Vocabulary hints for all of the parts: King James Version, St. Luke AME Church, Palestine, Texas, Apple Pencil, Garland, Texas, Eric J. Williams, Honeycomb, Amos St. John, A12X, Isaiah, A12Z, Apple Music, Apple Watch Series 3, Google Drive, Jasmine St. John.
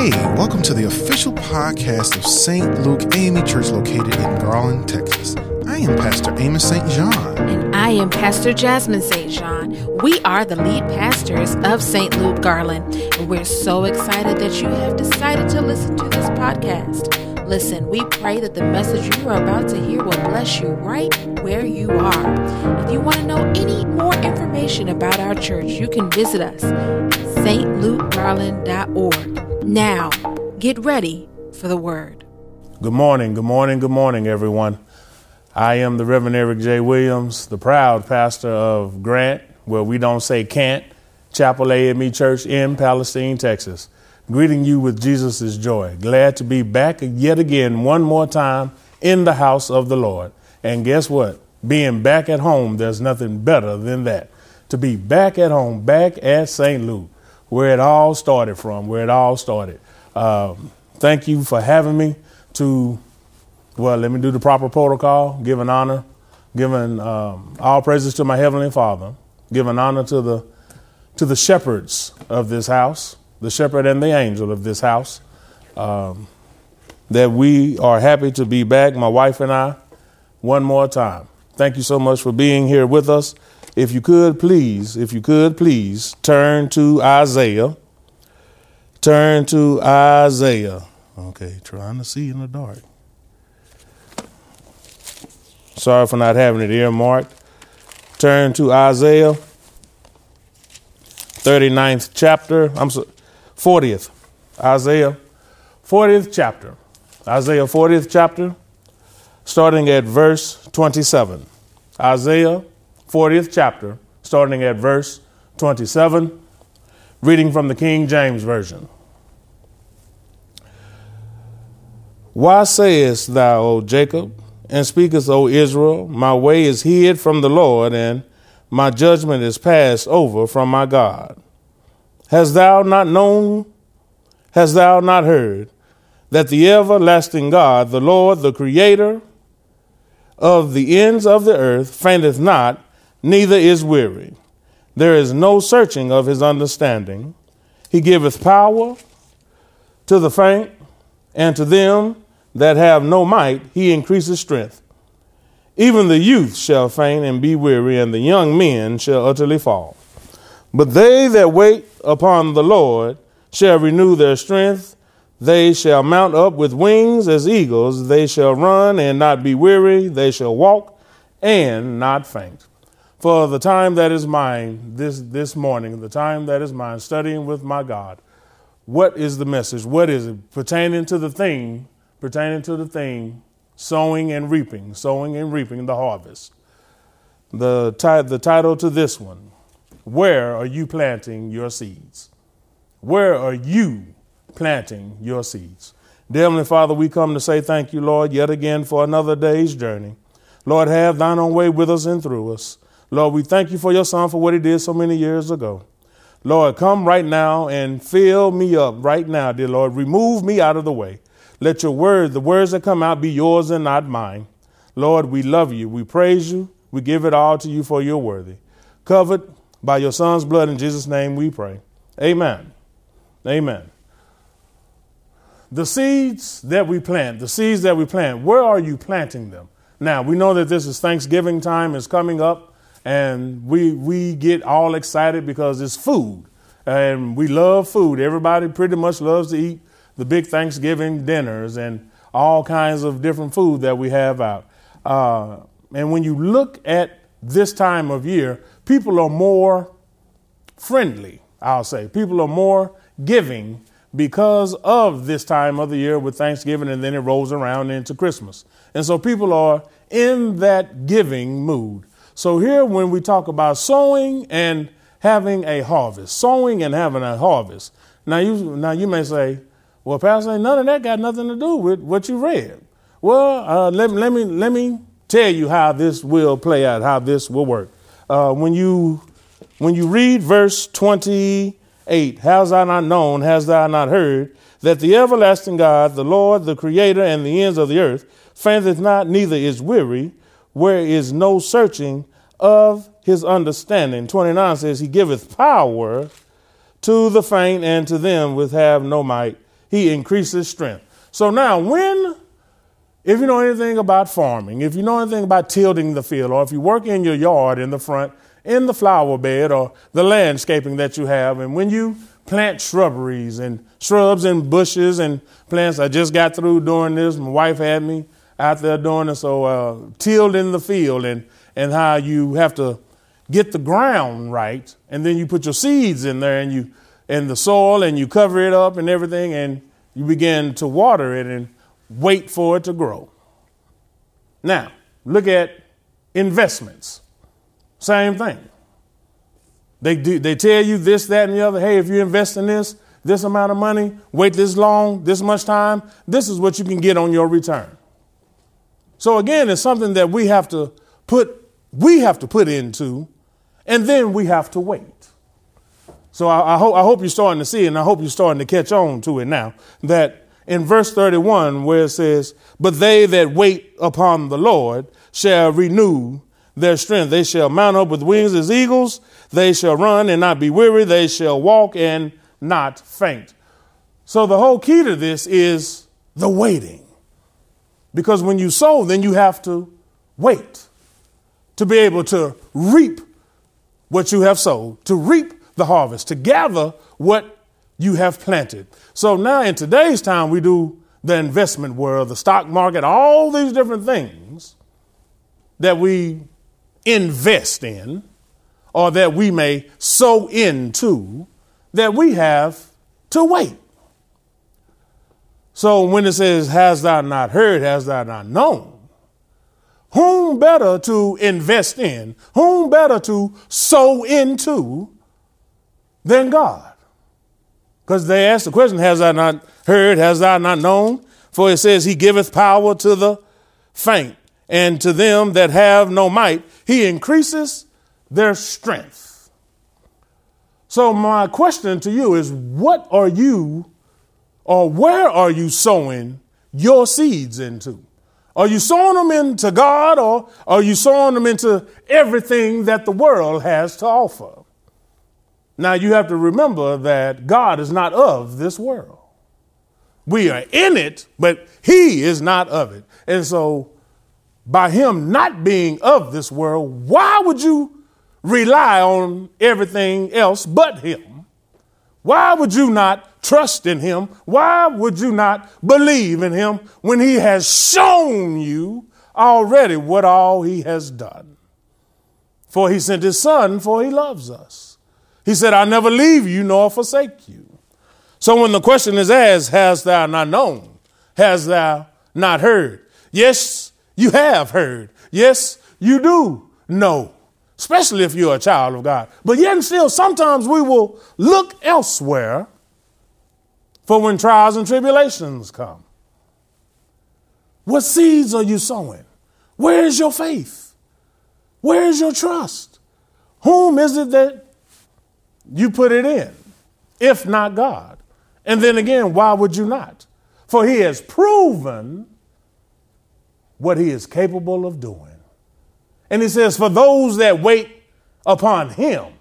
Hey, welcome to the official podcast of St. Luke AME Church located in Garland, Texas. I am Pastor Amos St. John. And I am Pastor Jasmine St. John. We are the lead pastors of St. Luke Garland. And we're so excited that you have decided to listen to this podcast. Listen, we pray that the message you are about to hear will bless you right where you are. If you want to know any more information about our church, you can visit us at stlukegarland.org. Now, get ready for the word. Good morning, everyone. I am the Reverend Eric J. Williams, the proud pastor of Grant, where we don't say can't, Chapel AME Church in Palestine, Texas. Greeting you with Jesus' joy. Glad to be back yet again one more time in the house of the Lord. And guess what? Being back at home, there's nothing better than that. To be back at home, back at St. Luke. Where it all started. Thank you for having me let me do the proper protocol, giving all praises to my Heavenly Father, giving honor to the shepherds of this house, the shepherd and the angel of this house, that we are happy to be back, my wife and I, one more time. Thank you so much for being here with us. If you could, please turn to Isaiah. Okay, trying to see in the dark. Sorry for not having it earmarked. Turn to Isaiah, 39th chapter. 40th. Isaiah, 40th chapter. Isaiah, 40th chapter, starting at verse 27. Isaiah, 40th chapter, starting at verse 27, reading from the King James Version. Why sayest thou, O Jacob, and speakest, O Israel, my way is hid from the Lord, and my judgment is passed over from my God? Hast thou not known? Hast thou not heard that the everlasting God, the Lord, the Creator of the ends of the earth, fainteth not, neither is weary. There is no searching of his understanding. He giveth power to the faint, and to them that have no might, he increases strength. Even the youth shall faint and be weary, and the young men shall utterly fall. But they that wait upon the Lord shall renew their strength. They shall mount up with wings as eagles. They shall run and not be weary. They shall walk and not faint. For the time that is mine this morning, the time that is mine, studying with my God, what is the message? What is it? Pertaining to the thing, sowing and reaping the harvest. The title to this one, where are you planting your seeds? Where are you planting your seeds? Dear Heavenly Father, we come to say thank you, Lord, yet again for another day's journey. Lord, have thine own way with us and through us. Lord, we thank you for your son, for what he did so many years ago. Lord, come right now and fill me up right now, dear Lord. Remove me out of the way. Let your word, the words that come out, be yours and not mine. Lord, we love you. We praise you. We give it all to you, for you're worthy. Covered by your son's blood, in Jesus' name we pray. Amen. Amen. The seeds that we plant, where are you planting them? Now, we know that this is Thanksgiving time is coming up, and we get all excited because it's food, and we love food. Everybody pretty much loves to eat the big Thanksgiving dinners and all kinds of different food that we have out. And when you look at this time of year, people are more friendly, I'll say. People are more giving because of this time of the year with Thanksgiving, and then it rolls around into Christmas. And so people are in that giving mood. So here, when we talk about sowing and having a harvest. Now you may say, well, Pastor, none of that got nothing to do with what you read. Well, let me tell you how this will play out, how this will work. When you read verse 20. 8. Hast thou not known, hast thou not heard, that the everlasting God, the Lord, the Creator, and the ends of the earth, fainteth not, neither is weary, where is no searching of his understanding. 29 says, he giveth power to the faint, and to them which have no might, He increased his strength. So now if you know anything about farming, if you know anything about tilling the field, or if you work in your yard in the front, in the flower bed or the landscaping that you have, and when you plant shrubs and bushes and plants. I just got through doing this. My wife had me out there doing it. So tilled in the field and how you have to get the ground right. And then you put your seeds in there and the soil and you cover it up and everything. And you begin to water it and wait for it to grow. Now, look at investments. Same thing. They tell you this, that, and the other. Hey, if you invest in this amount of money, wait this long, this much time, this is what you can get on your return. So again, it's something that we have to put into, and then we have to wait. So I hope you're starting to see, and I hope you're starting to catch on to it now, that in verse 31, where it says, but they that wait upon the Lord shall renew their strength. They shall mount up with wings as eagles. They shall run and not be weary. They shall walk and not faint. So the whole key to this is the waiting. Because when you sow, then you have to wait to be able to reap what you have sowed, to reap the harvest, to gather what you have planted. So now in today's time, we do the investment world, the stock market, all these different things that we invest in, or that we may sow into, that we have to wait. So when it says, hast thou not heard, hast thou not known? Whom better to invest in, whom better to sow into than God? Because they asked the question, hast thou not heard, hast thou not known? For it says, he giveth power to the faint, and to them that have no might, he increases their strength. So my question to you is, where are you sowing your seeds into? Are you sowing them into God, or are you sowing them into everything that the world has to offer? Now you have to remember that God is not of this world. We are in it, but he is not of it. And so by him not being of this world, why would you rely on everything else but him? Why would you not trust in him? Why would you not believe in him when he has shown you already what all he has done? For he sent his son, for he loves us. He said, I'll never leave you nor forsake you. So when the question is asked, hast thou not known? Hast thou not heard? Yes, you have heard. Yes, you do know. Especially if you're a child of God. But yet and still, sometimes we will look elsewhere for when trials and tribulations come. What seeds are you sowing? Where is your faith? Where is your trust? Whom is it that you put it in, if not God? And then again, why would you not? For he has proven what he is capable of doing. And he says, for those that wait upon him.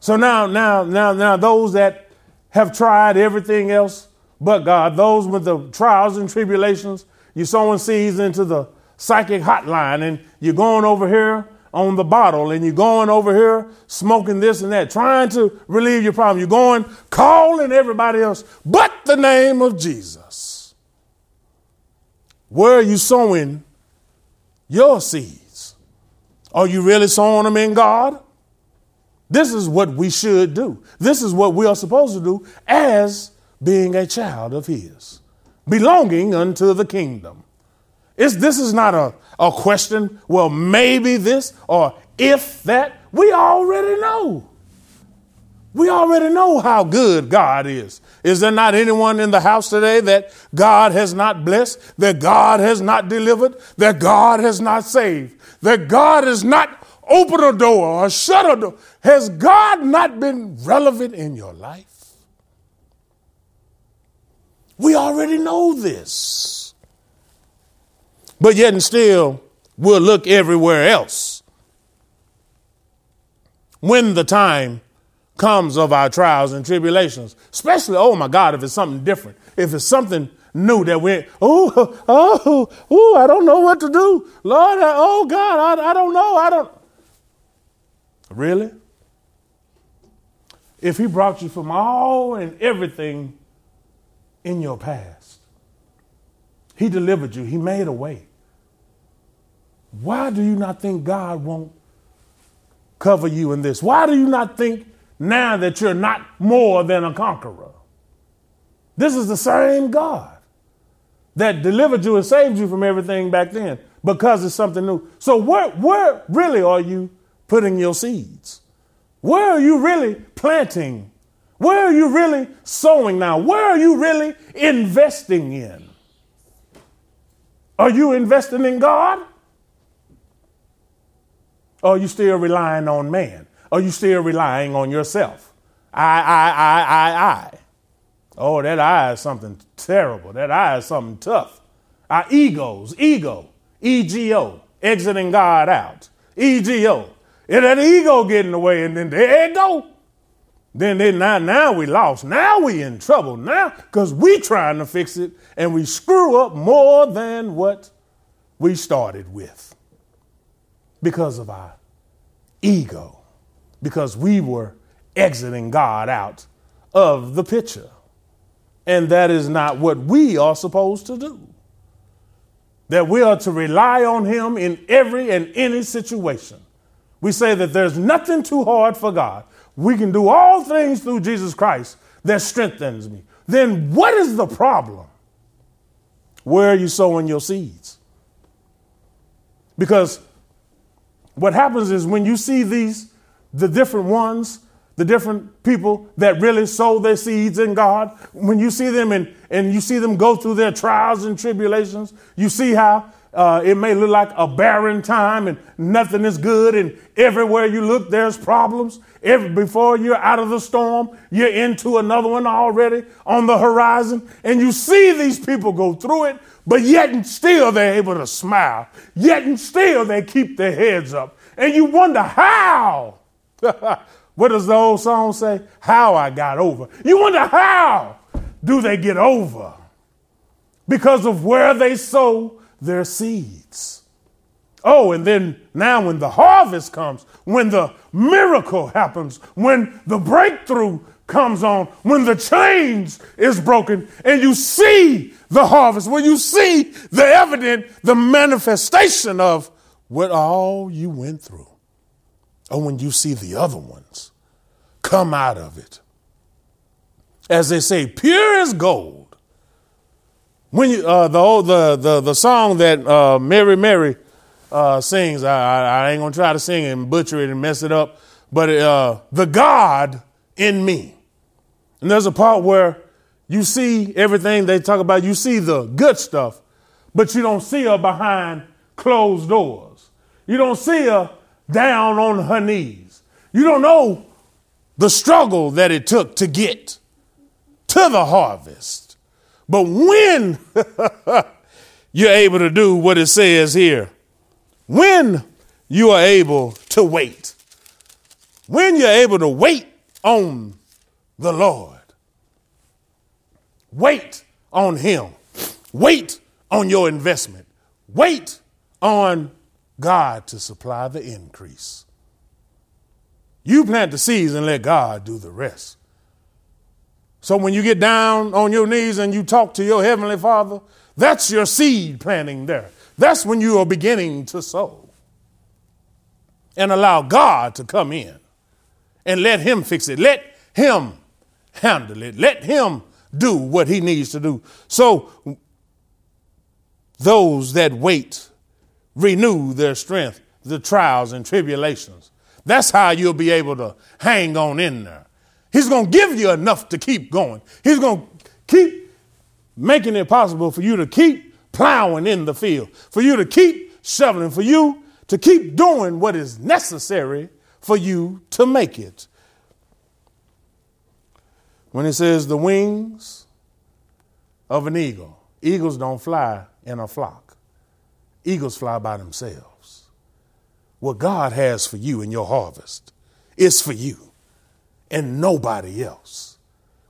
So now, those that have tried everything else but God, those with the trials and tribulations, you're sowing seeds into the psychic hotline, and you're going over here on the bottle, and you're going over here smoking this and that, trying to relieve your problem. You're going calling everybody else but the name of Jesus. Where are you sowing your seeds? Are you really sowing them in God? This is what we should do. This is what we are supposed to do as being a child of his, belonging unto the kingdom. This is not a question, well, maybe this or if that. We already know. We already know how good God is. Is there not anyone in the house today that God has not blessed, that God has not delivered, that God has not saved, that God has not opened a door or shut a door? Has God not been relevant in your life? We already know this. But yet and still, we'll look everywhere else when the time comes of our trials and tribulations, especially, oh my God, if it's something different, if it's something new that we're, I don't know what to do. Lord, I don't know. Really? If he brought you from all and everything in your past, he delivered you, he made a way. Why do you not think God won't cover you in this? Why do you not think now that you're not more than a conqueror? This is the same God that delivered you and saved you from everything back then because it's something new. So where really are you putting your seeds? Where are you really planting? Where are you really sowing now? Where are you really investing in? Are you investing in God? Or are you still relying on man? Are you still relying on yourself? I. Oh, that I is something terrible. That I is something tough. Our egos, ego, EGO, exiting God out, EGO. And that ego get in the way, and then there it go. Then now we lost. Now we in trouble now because we trying to fix it and we screw up more than what we started with because of our ego, because we were exiting God out of the picture. And that is not what we are supposed to do. That we are to rely on him in every and any situation. We say that there's nothing too hard for God. We can do all things through Jesus Christ that strengthens me. Then what is the problem? Where are you sowing your seeds? Because what happens is when you see the different ones, the different people that really sow their seeds in God, when you see them and you see them go through their trials and tribulations, you see how it may look like a barren time and nothing is good. And everywhere you look, there's problems. Before you're out of the storm, you're into another one already on the horizon. And you see these people go through it, but yet and still they're able to smile. Yet and still they keep their heads up. And you wonder how. What does the old song say? How I got over. You wonder how do they get over? Because of where they sow their seeds. Oh, and then now when the harvest comes, when the miracle happens, when the breakthrough comes on, when the chains is broken and you see the harvest, when you see the evident, the manifestation of what all you went through. Or when you see the other ones come out of it, as they say, pure as gold. When you, the song that Mary sings, I ain't gonna try to sing it and butcher it and mess it up, but the God in me. And there's a part where you see everything they talk about. You see the good stuff, but you don't see her behind closed doors. You don't see her down on her knees. You don't know the struggle that it took to get to the harvest. But when you're able to do what it says here, when you are able to wait, when you're able to wait on the Lord, wait on him, wait on your investment, wait on God to supply the increase. You plant the seeds and let God do the rest. So when you get down on your knees and you talk to your heavenly Father, that's your seed planting there. That's when you are beginning to sow and allow God to come in and let him fix it. Let him handle it. Let him do what he needs to do. So those that wait renew their strength, the trials and tribulations. That's how you'll be able to hang on in there. He's going to give you enough to keep going. He's going to keep making it possible for you to keep plowing in the field, for you to keep shoveling, for you to keep doing what is necessary for you to make it. When it says the wings of an eagle, eagles don't fly in a flock. Eagles fly by themselves. What God has for you in your harvest is for you. and nobody else.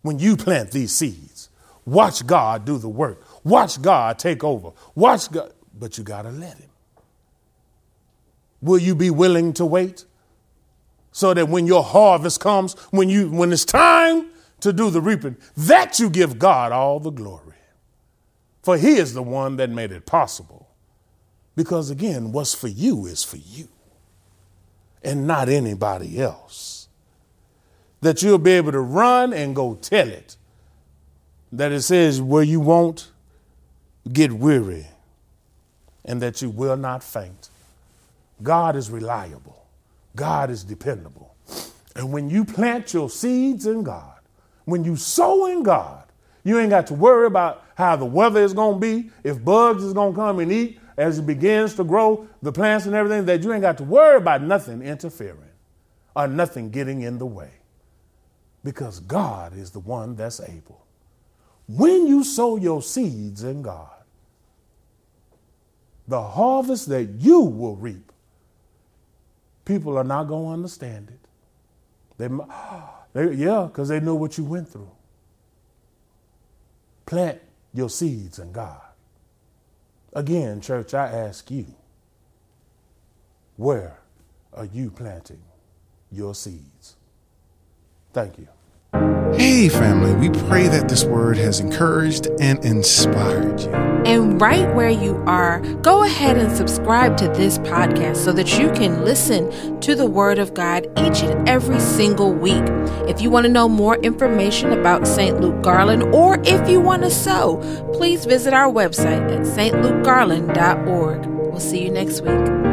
When you plant these seeds, watch God do the work. Watch God take over. Watch God. But you got to let him. Will you be willing to wait so that when your harvest comes, when it's time to do the reaping, that you give God all the glory? For he is the one that made it possible. Because again, what's for you is for you and not anybody else. That you'll be able to run and go tell it. That it says where you won't get weary and that you will not faint. God is reliable. God is dependable. And when you plant your seeds in God, when you sow in God, you ain't got to worry about how the weather is going to be, if bugs is going to come and eat as it begins to grow, the plants and everything, that you ain't got to worry about nothing interfering or nothing getting in the way because God is the one that's able. When you sow your seeds in God, the harvest that you will reap, people are not going to understand it. Because they know what you went through. Plant your seeds in God. Again, church, I ask you, where are you planting your seeds? Thank you. Hey family, we pray that this word has encouraged and inspired you. And right where you are, go ahead and subscribe to this podcast so that you can listen to the Word of God each and every single week. If you want to know more information about St. Luke Garland, or if you want to sow, please visit our website at stlukegarland.org. We'll see you next week.